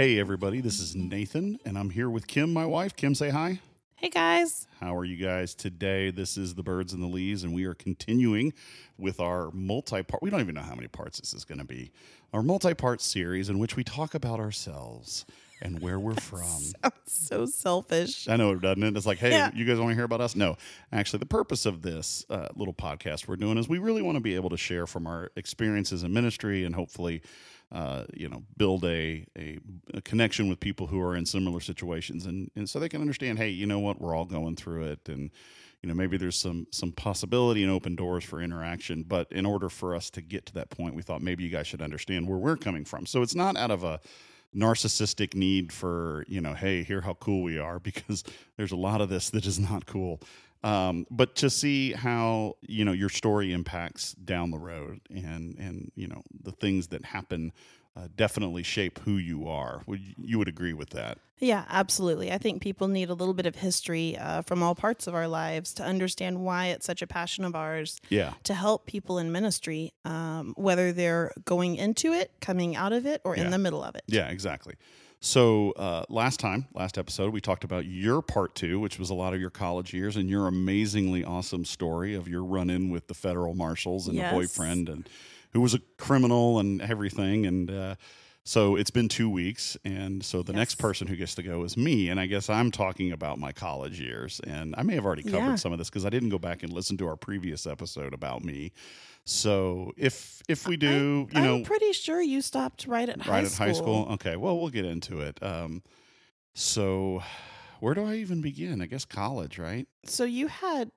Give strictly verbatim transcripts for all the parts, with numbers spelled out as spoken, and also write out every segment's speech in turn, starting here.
Hey, everybody, this is Nathan, and I'm here with Kim, my wife. Kim, say hi. Hey, guys. How are you guys today? This is the Birds and the Lees, and we are continuing with our multi-part, we don't even know how many parts this is going to be, our multi-part series in which we talk about ourselves and where we're from. So selfish. I know, doesn't it? It's like, hey, yeah. You guys want to hear about us? No. Actually, the purpose of this uh, little podcast we're doing is we really want to be able to share from our experiences in ministry and hopefully Uh, you know, build a, a a connection with people who are in similar situations, and, and so they can understand, hey, you know what, we're all going through it, and you know, maybe there's some some possibility and open doors for interaction. But in order for us to get to that point, we thought maybe you guys should understand where we're coming from. So it's not out of a narcissistic need for, you know, hey, hear how cool we are, because there's a lot of this that is not cool. Um, but to see how, you know, your story impacts down the road, and, and, you know, the things that happen uh, definitely shape who you are. Would you would agree with that? Yeah, absolutely. I think people need a little bit of history uh, from all parts of our lives to understand why it's such a passion of ours. Yeah. To help people in ministry, um, whether they're going into it, coming out of it, or yeah. in the middle of it. Yeah, exactly. So uh, last time, last episode, we talked about your part two, which was a lot of your college years and your amazingly awesome story of your run-in with the federal marshals and yes. a boyfriend and who was a criminal and everything. And uh, so it's been two weeks. And so the yes. next person who gets to go is me. And I guess I'm talking about my college years. And I may have already covered yeah. some of this because I didn't go back and listen to our previous episode about me. So if if we do, I, you know, I'm pretty sure you stopped right at right high school. Right at high school. Okay. Well, we'll get into it. Um, so where do I even begin? I guess college, right? So you had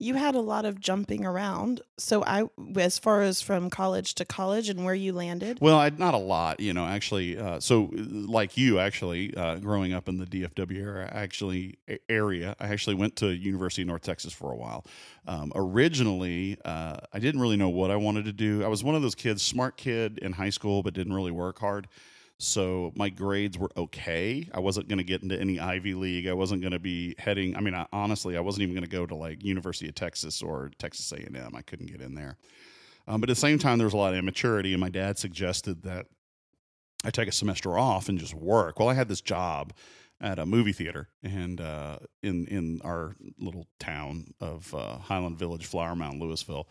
you had a lot of jumping around. So I, as far as from college to college and where you landed. Well, I, not a lot, you know. Actually, uh, so like you, actually, uh, growing up in the D F W era, actually area, I actually went to University of North Texas for a while. Um, originally, uh, I didn't really know what I wanted to do. I was one of those kids, smart kid in high school, but didn't really work hard. So my grades were okay. I wasn't going to get into any Ivy League. I wasn't going to be heading. I mean, I, honestly, I wasn't even going to go to like University of Texas or Texas A and M. I couldn't get in there. Um, but at the same time, there was a lot of immaturity, and my dad suggested that I take a semester off and just work. Well, I had this job at a movie theater, and uh, in in our little town of uh, Highland Village, Flower Mound, Louisville.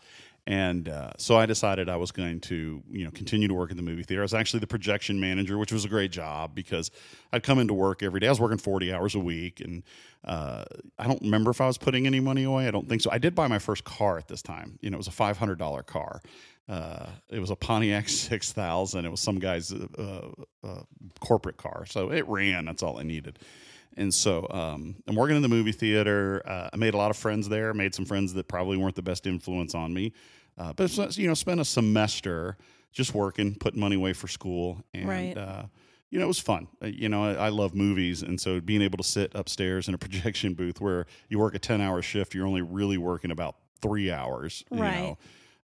And uh, so I decided I was going to, you know, continue to work in the movie theater. I was actually the projection manager, which was a great job because I'd come into work every day. I was working forty hours a week, and uh, I don't remember if I was putting any money away. I don't think so. I did buy my first car at this time. You know, it was a five hundred dollars car. Uh, it was a Pontiac six thousand. It was some guy's uh, uh, corporate car. So it ran. That's all I needed. And so um, I'm working in the movie theater. Uh, I made a lot of friends there, made some friends that probably weren't the best influence on me. Uh, but, you know, spent a semester just working, putting money away for school. And, right. uh, you know, it was fun. Uh, you know, I, I love movies. And so being able to sit upstairs in a projection booth where you work a ten-hour shift, you're only really working about three hours, you right. know.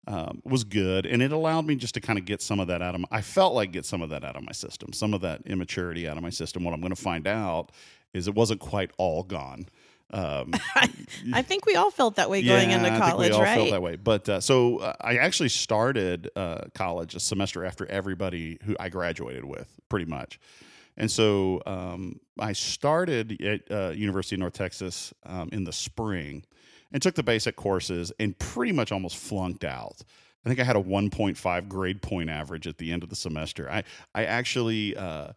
Um, was good, and it allowed me just to kind of get some of that out of my, I felt like get some of that out of my system, some of that immaturity out of my system. What I'm going to find out is it wasn't quite all gone. Um, I think we all felt that way yeah, going into college, right? I think we all right? felt that way. But uh, so uh, I actually started uh, college a semester after everybody who I graduated with, pretty much. And so um, I started at uh, University of North Texas um, in the spring. And took the basic courses and pretty much almost flunked out. I think I had a one point five grade point average at the end of the semester. I I actually uh,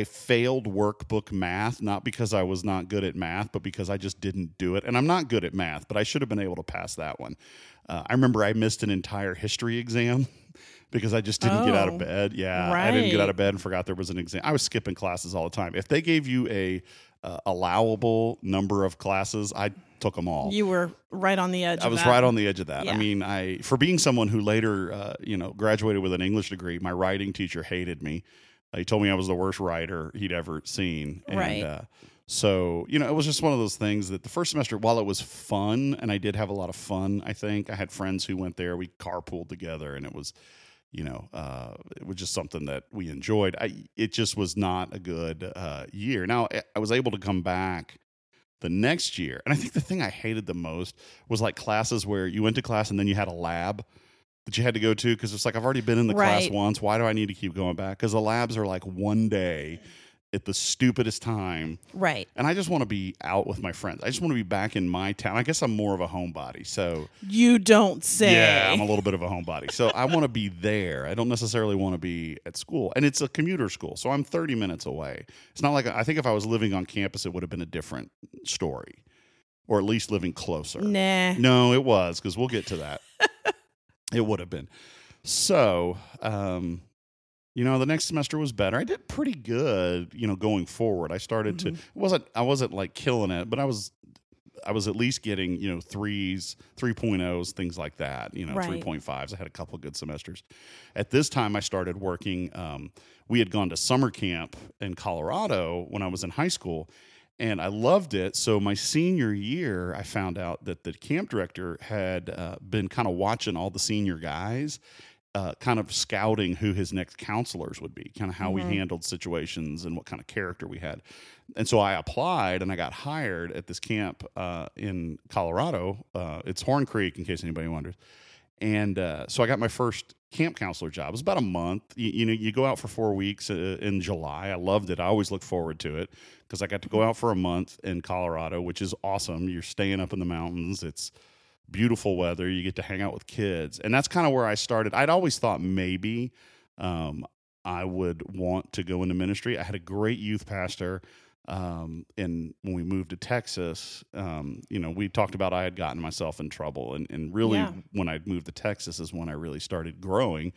I failed workbook math, not because I was not good at math, but because I just didn't do it. And I'm not good at math, but I should have been able to pass that one. Uh, I remember I missed an entire history exam because I just didn't oh, get out of bed. Yeah, right. I didn't get out of bed and forgot there was an exam. I was skipping classes all the time. If they gave you a uh, allowable number of classes, I took them all. You were right on the edge I of that. I was right on the edge of that. Yeah. I mean, I for being someone who later, uh, you know, graduated with an English degree, my writing teacher hated me. Uh, he told me I was the worst writer he'd ever seen. And, right. Uh, so, you know, it was just one of those things that the first semester, while it was fun, and I did have a lot of fun, I think, I had friends who went there, we carpooled together, and it was, you know, uh, it was just something that we enjoyed. I, it just was not a good uh, year. Now, I was able to come back the next year. And I think the thing I hated the most was like classes where you went to class and then you had a lab that you had to go to because it's like, I've already been in the right. class once. Why do I need to keep going back? Because the labs are like one day at the stupidest time. Right. And I just want to be out with my friends. I just want to be back in my town. I guess I'm more of a homebody. So you don't say. Yeah, I'm a little bit of a homebody. So I want to be there. I don't necessarily want to be at school. And it's a commuter school, so I'm thirty minutes away. It's not like, I think if I was living on campus, it would have been a different story, or at least living closer. Nah. No, it was, because we'll get to that. It would have been. So, um, you know, the next semester was better. I did pretty good, you know, going forward. I started mm-hmm. to it wasn't I wasn't like killing it, but I was I was at least getting, you know, threes, three point ohs, things like that, you know, right. three point fives. I had a couple of good semesters. At this time, I started working. Um, we had gone to summer camp in Colorado when I was in high school, and I loved it. So my senior year, I found out that the camp director had uh, been kind of watching all the senior guys, Uh, kind of scouting who his next counselors would be, kind of how mm-hmm. we handled situations and what kind of character we had. And so I applied and I got hired at this camp uh, in Colorado. Uh, it's Horn Creek, in case anybody wonders. And uh, so I got my first camp counselor job. It was about a month. You, you know, you go out for four weeks uh, in July. I loved it. I always look forward to it because I got to go out for a month in Colorado, which is awesome. You're staying up in the mountains. It's beautiful weather. You get to hang out with kids. And that's kind of where I started. I'd always thought maybe um, I would want to go into ministry. I had a great youth pastor. Um, and when we moved to Texas, um, you know, we talked about I had gotten myself in trouble. And, and really, yeah. when I moved to Texas is when I really started growing,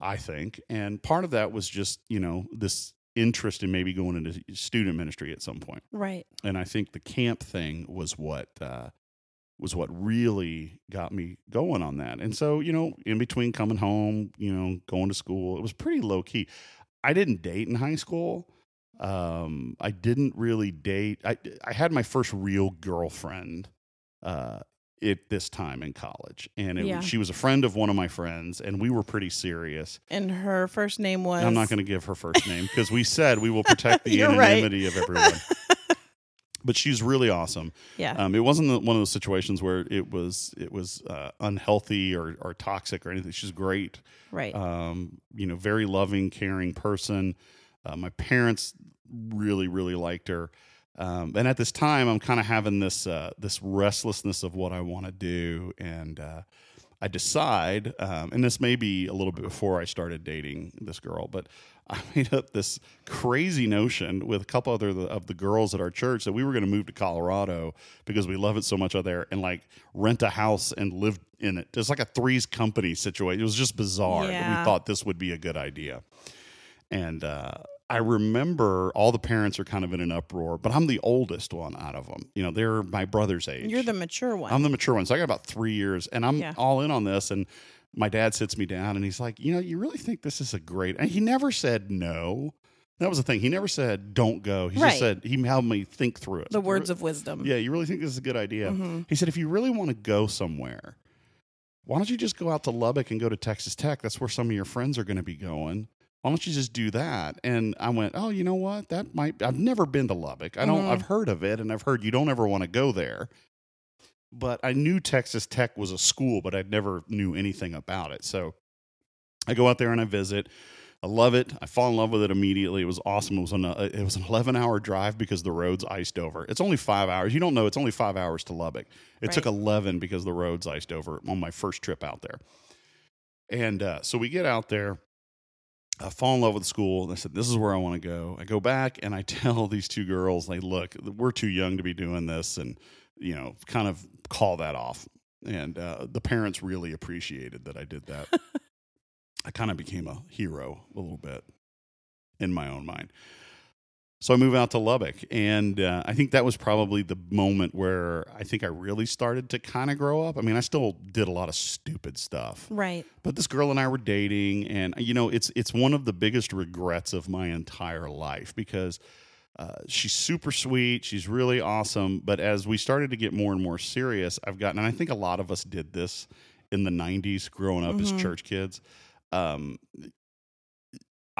I think. And part of that was just, you know, this interest in maybe going into student ministry at some point. Right. And I think the camp thing was what, uh, was what really got me going on that. And so, you know, in between coming home, you know, going to school, it was pretty low key. I didn't date in high school. Um, I didn't really date. I, I had my first real girlfriend uh, at this time in college. And it, yeah. she was a friend of one of my friends, and we were pretty serious. And her first name was? I'm not going to give her first name because we said we will protect the anonymity right. of everyone. But she's really awesome. Yeah. Um, it wasn't one of those situations where it was it was uh, unhealthy or, or toxic or anything. She's great. Right. Um, you know, very loving, caring person. Uh, my parents really, really liked her. Um, and at this time, I'm kind of having this uh, this restlessness of what I want to do. And uh, I decide, um, and this may be a little bit before I started dating this girl, but I made up this crazy notion with a couple other of the girls at our church that we were going to move to Colorado because we love it so much out there and like rent a house and live in it. It's like a Three's Company situation. It was just bizarre. Yeah. That we thought this would be a good idea. And uh, I remember all the parents are kind of in an uproar, but I'm the oldest one out of them. You know, they're my brother's age. You're the mature one. I'm the mature one. So I got about three years and I'm yeah. all in on this. And my dad sits me down and he's like, you know, you really think this is a great, and he never said no. That was the thing. He never said, don't go. He right. just said, he helped me think through it. The words of wisdom. Yeah. You really think this is a good idea? Mm-hmm. He said, if you really want to go somewhere, why don't you just go out to Lubbock and go to Texas Tech? That's where some of your friends are going to be going. Why don't you just do that? And I went, oh, you know what? That might, I've never been to Lubbock. I don't, mm-hmm. I've heard of it and I've heard you don't ever want to go there. But I knew Texas Tech was a school, but I never knew anything about it. So I go out there and I visit. I love it. I fall in love with it immediately. It was awesome. It was an, it was an eleven-hour drive because the road's iced over. It's only five hours. You don't know. It's only five hours to Lubbock. It right. took eleven because the road's iced over on my first trip out there. And uh, so we get out there. I fall in love with school. And I said, this is where I want to go. I go back and I tell these two girls, they look, we're too young to be doing this. And you know, kind of call that off. And uh, the parents really appreciated that I did that. I kind of became a hero a little bit in my own mind. So I move out to Lubbock. And uh, I think that was probably the moment where I think I really started to kind of grow up. I mean, I still did a lot of stupid stuff. Right. But this girl and I were dating. And, you know, it's it's one of the biggest regrets of my entire life because Uh, she's super sweet. She's really awesome. But as we started to get more and more serious, I've gotten, and I think a lot of us did this in the nineties growing up mm-hmm. as church kids. Um,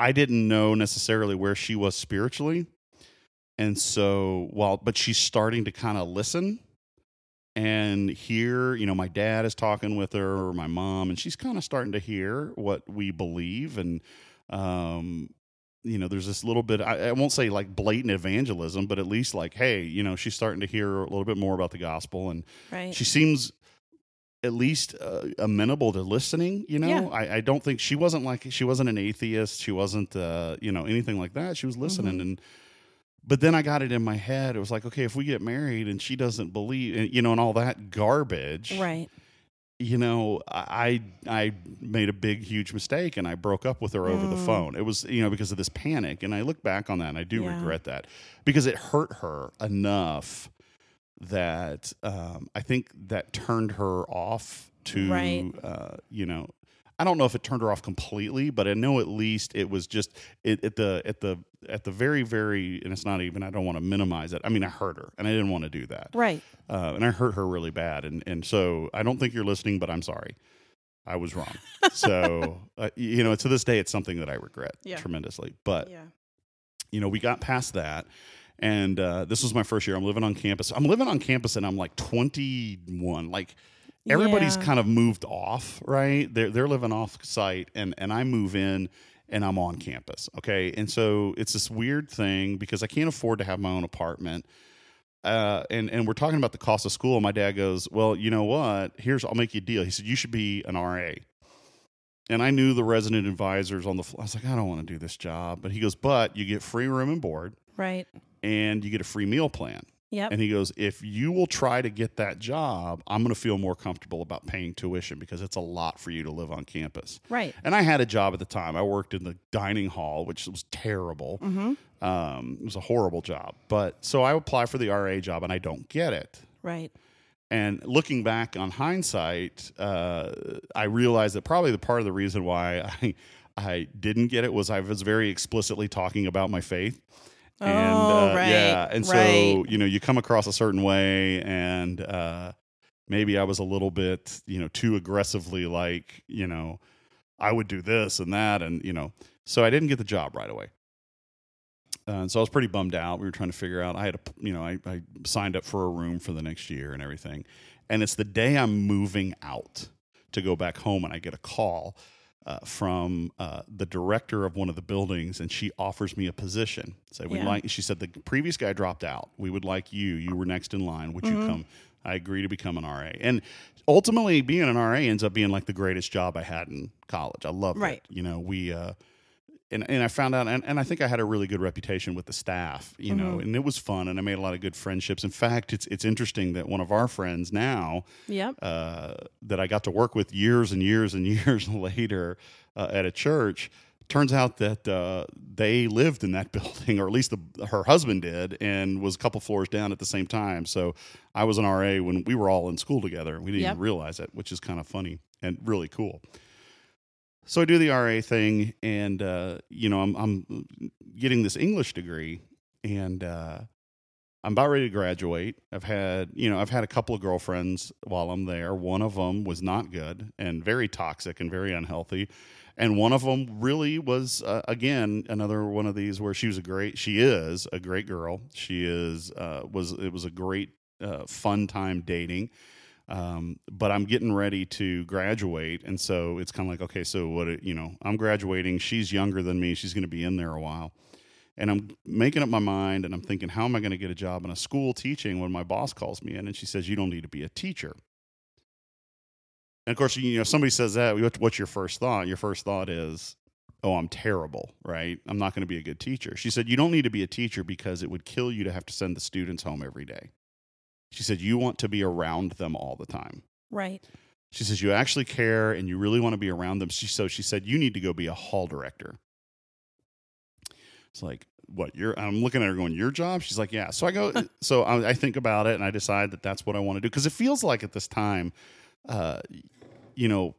I didn't know necessarily where she was spiritually. And so, well, but she's starting to kind of listen and hear, you know, my dad is talking with her or my mom, and she's kind of starting to hear what we believe. And, um, you know, there's this little bit, I, I won't say like blatant evangelism, but at least like, hey, you know, she's starting to hear a little bit more about the gospel, and right. she seems at least uh, amenable to listening, you know? Yeah. I, I don't think, she wasn't like, she wasn't an atheist. She wasn't, uh, you know, anything like that. She was listening. Mm-hmm. And, but then I got it in my head. It was like, okay, if we get married and she doesn't believe, and, you know, and all that garbage. Right. You know, I I made a big, huge mistake, and I broke up with her over mm. the phone. It was, you know, because of this panic. And I look back on that, and I do yeah. regret that, because it hurt her enough that um, I think that turned her off to, right. uh, you know, I don't know if it turned her off completely, but I know at least it was just it, at the at the at the very, very, and it's not even, I don't want to minimize it. I mean, I hurt her, and I didn't want to do that. Right. Uh, and I hurt her really bad. And, and so I don't think you're listening, but I'm sorry. I was wrong. So, uh, you know, to this day, it's something that I regret yeah. tremendously. But, yeah. you know, we got past that. And uh, this was my first year. I'm living on campus. I'm living on campus, and I'm like twenty-one, like everybody's yeah. kind of moved off, right? They're they're living off site, and, and I move in, and I'm on campus, okay? And so it's this weird thing, because I can't afford to have my own apartment. Uh, and, and we're talking about the cost of school, and my dad goes, well, you know what? Here's, I'll make you a deal. He said, you should be an R A. And I knew the resident advisors on the floor. I was like, I don't want to do this job. But he goes, but you get free room and board. Right. And you get a free meal plan. Yep. And he goes, if you will try to get that job, I'm going to feel more comfortable about paying tuition, because it's a lot for you to live on campus. Right. And I had a job at the time. I worked in the dining hall, which was terrible. Mm-hmm. Um, it was a horrible job. But so I apply for the R A job, and I don't get it. Right. And looking back on hindsight, uh, I realized that probably the part of the reason why I, I didn't get it was I was very explicitly talking about my faith. And, oh, uh, right. Yeah. And right. so, you know, you come across a certain way, and uh, maybe I was a little bit, you know, too aggressively like, you know, I would do this and that. And, you know, so I didn't get the job right away. Uh, and so I was pretty bummed out. We were trying to figure out, I had, a, you know, I, I signed up for a room for the next year and everything. And it's the day I'm moving out to go back home, and I get a call Uh, from uh, the director of one of the buildings, and she offers me a position. So we yeah. like, she said, the previous guy dropped out. We would like you. You were next in line. Would mm-hmm. you come? I agree to become an R A. And ultimately, being an R A ends up being like the greatest job I had in college. I loved right. it. You know, we uh, and and I found out, and, and I think I had a really good reputation with the staff. You mm-hmm. know, and it was fun, and I made a lot of good friendships. In fact, it's it's interesting that one of our friends now, yep. uh, that I got to work with years and years and years later uh, at a church, turns out that uh, they lived in that building, or at least the, her husband did, and was a couple floors down at the same time. So I was an R A when we were all in school together, and we didn't yep. even realize it, which is kind of funny and really cool. So I do the R A thing, and, uh, you know, I'm, I'm getting this English degree, and uh, I'm about ready to graduate. I've had, you know, I've had a couple of girlfriends while I'm there. One of them was not good, and very toxic, and very unhealthy. And one of them really was, uh, again, another one of these where she was a great, she is a great girl. She is, uh, was, it was a great, uh, fun time dating. Um, but I'm getting ready to graduate. And so it's kind of like, okay, so what, it, you know, I'm graduating. She's younger than me. She's going to be in there a while. And I'm making up my mind, and I'm thinking, how am I going to get a job in a school teaching when my boss calls me in and she says, you don't need to be a teacher. And of course, you know, somebody says that, what's your first thought? Your first thought is, oh, I'm terrible, right? I'm not going to be a good teacher. She said, you don't need to be a teacher because it would kill you to have to send the students home every day. She said, you want to be around them all the time. Right. She says, you actually care and you really want to be around them. She, so she said, you need to go be a hall director. It's like, what? You're, I'm looking at her going, your job? She's like, yeah. So I go, so I, I think about it, and I decide that that's what I want to do. Because it feels like at this time, uh, you know,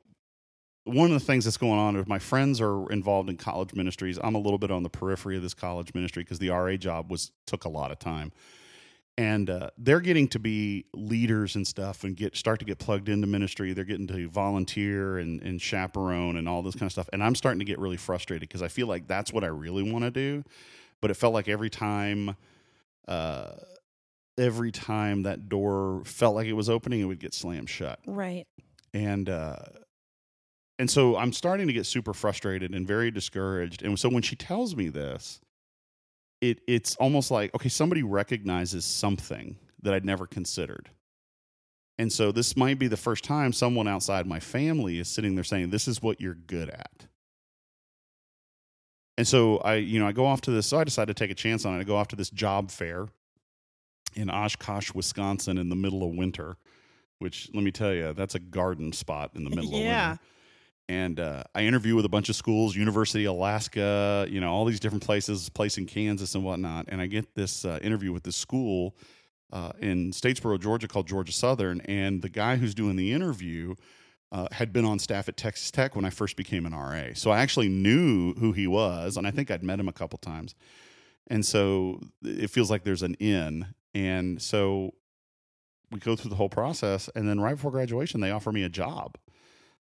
one of the things that's going on is my friends are involved in college ministries. I'm a little bit on the periphery of this college ministry because the R A job was took a lot of time. And uh, they're getting to be leaders and stuff, and get start to get plugged into ministry. They're getting to volunteer and, and chaperone and all this kind of stuff. And I'm starting to get really frustrated because I feel like that's what I really want to do. But it felt like every time, uh, every time that door felt like it was opening, it would get slammed shut. Right. And uh, And so I'm starting to get super frustrated and very discouraged. And so when she tells me this, it it's almost like, okay, somebody recognizes something that I'd never considered. And so this might be the first time someone outside my family is sitting there saying, this is what you're good at. And so I, you know, I go off to this, so I decide to take a chance on it. I go off to this job fair in Oshkosh, Wisconsin in the middle of winter, which, let me tell you, that's a garden spot in the middle yeah. of winter. And uh, I interview with a bunch of schools, University of Alaska, you know, all these different places, place in Kansas and whatnot. And I get this uh, interview with this school uh, in Statesboro, Georgia, called Georgia Southern. And the guy who's doing the interview uh, had been on staff at Texas Tech when I first became an R A. So I actually knew who he was, and I think I'd met him a couple times. And so it feels like there's an in. And so we go through the whole process. And then right before graduation, they offer me a job.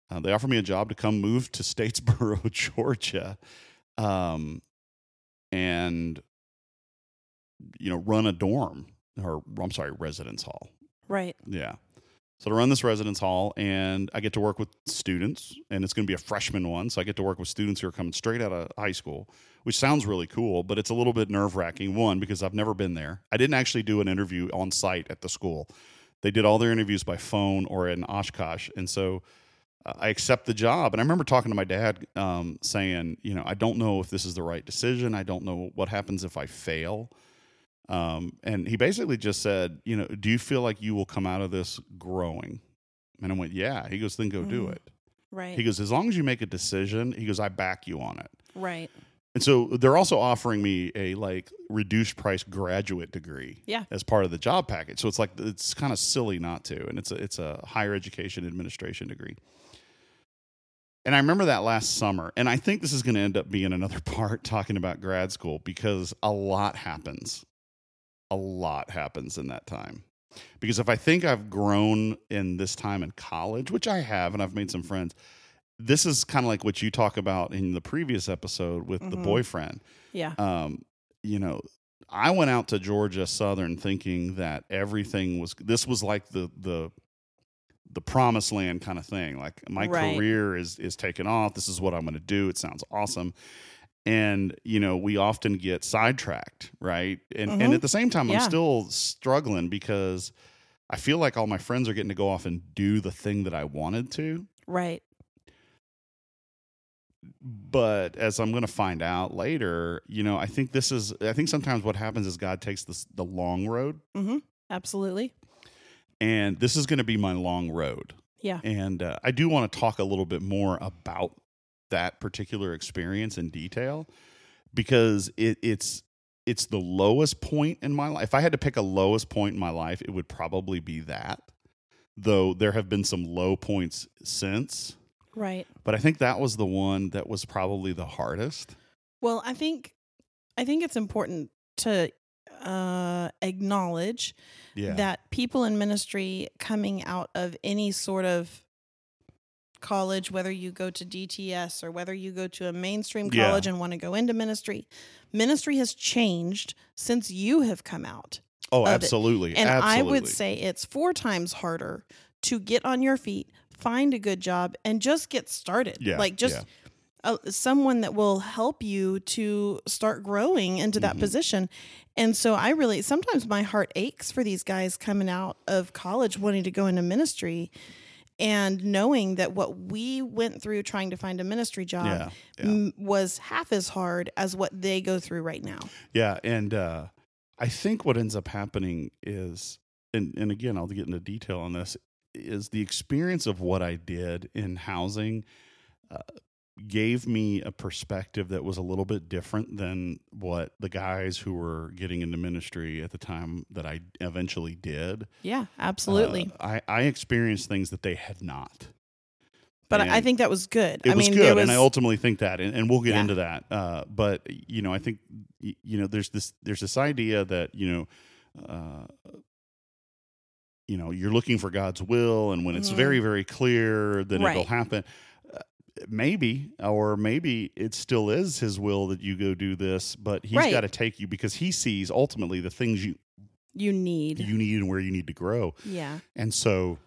Uh, they offered me a job to come move to Statesboro, Georgia, um, and, you know, run a dorm, or I'm sorry, residence hall. Right. Yeah. So to run this residence hall, and I get to work with students, and it's going to be a freshman one. So I get to work with students who are coming straight out of high school, which sounds really cool, but it's a little bit nerve-wracking, one, because I've never been there. I didn't actually do an interview on site at the school. They did all their interviews by phone or in Oshkosh, and so I accept the job. And I remember talking to my dad um, saying, you know, I don't know if this is the right decision. I don't know what happens if I fail. Um, and he basically just said, you know, do you feel like you will come out of this growing? And I went, yeah. He goes, then go mm. do it. Right. He goes, as long as you make a decision, he goes, I back you on it. Right. And so they're also offering me a like reduced price graduate degree yeah. as part of the job package. So it's like, it's kind of silly not to. And it's a, it's a higher education administration degree. And I remember that last summer, and I think this is going to end up being another part talking about grad school, because a lot happens. A lot happens in that time. Because if I think I've grown in this time in college, which I have, and I've made some friends, this is kind of like what you talk about in the previous episode with mm-hmm. the boyfriend. Yeah. Um, you know, I went out to Georgia Southern thinking that everything was, this was like the, the, the promised land kind of thing. Like my right. career is, is taking off. This is what I'm going to do. It sounds awesome. And, you know, we often get sidetracked. Right. And, mm-hmm. and at the same time, yeah. I'm still struggling because I feel like all my friends are getting to go off and do the thing that I wanted to. Right. But as I'm going to find out later, you know, I think this is, I think sometimes what happens is God takes this, the long road. Mm-hmm. Absolutely. And this is going to be my long road. Yeah. And uh, I do want to talk a little bit more about that particular experience in detail, because it, it's it's the lowest point in my life. If I had to pick a lowest point in my life, it would probably be that, though there have been some low points since. Right. But I think that was the one that was probably the hardest. Well, I think I think it's important to Uh, acknowledge yeah. that people in ministry coming out of any sort of college, whether you go to D T S or whether you go to a mainstream college yeah. and want to go into ministry, ministry has changed since you have come out. Oh, absolutely. And absolutely. I would say it's four times harder to get on your feet, find a good job, and just get started. Yeah. Like just... Yeah. Uh, someone that will help you to start growing into that mm-hmm. position. And so I really, sometimes my heart aches for these guys coming out of college wanting to go into ministry and knowing that what we went through trying to find a ministry job yeah, yeah. M- was half as hard as what they go through right now. Yeah. And uh, I think what ends up happening is, and, and again, I'll get into detail on this, is the experience of what I did in housing uh, gave me a perspective that was a little bit different than what the guys who were getting into ministry at the time that I eventually did. Yeah, absolutely. Uh, I, I experienced things that they had not. But and I think that was good. It I was mean, good, was... and I ultimately think that, and, and we'll get yeah. into that. Uh, but, you know, I think, you know, there's this there's this idea that, you know, uh, you know, you're looking for God's will, and when it's mm-hmm. very, very clear, then right. it'll happen. Maybe, or maybe it still is his will that you go do this, but he's right. got to take you because he sees ultimately the things you you need, you need, and where you need to grow. Yeah, and so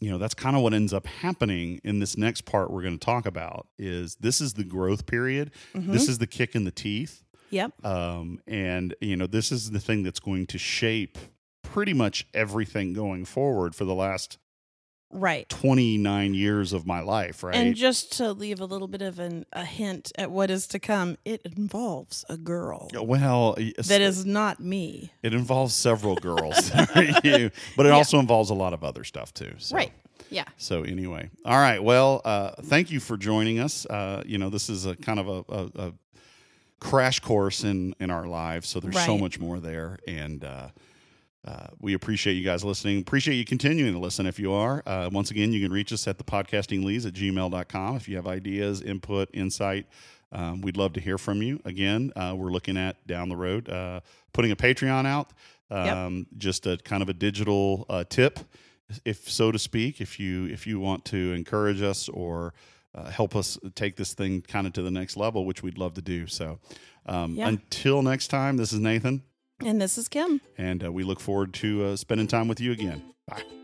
you know, that's kind of what ends up happening in this next part we're going to talk about is this is the growth period. Mm-hmm. This is the kick in the teeth. Yep. Um, and, you know, this is the thing that's going to shape pretty much everything going forward for the last right twenty-nine years of my life, right? And just to leave a little bit of an, a hint at what is to come, it involves a girl. Well, yes, that is not me. It involves several girls, you, but it yeah. also involves a lot of other stuff too. So. Right. Yeah. So anyway, all right. Well, uh, thank you for joining us. Uh, you know, this is a kind of a, a, a crash course in in our lives. So there's right. so much more there, and. Uh, Uh, we appreciate you guys listening. Appreciate you continuing to listen if you are. Uh, once again, you can reach us at thepodcastinglees at gmail dot com. If you have ideas, input, insight, um, we'd love to hear from you. Again, uh, we're looking at down the road, uh, putting a Patreon out, um, yep. just a kind of a digital uh, tip, if so to speak, if you if you want to encourage us or uh, help us take this thing kind of to the next level, which we'd love to do. So um, yeah. until next time, this is Nathan. And this is Kim. And uh, we look forward to uh, spending time with you again. Bye.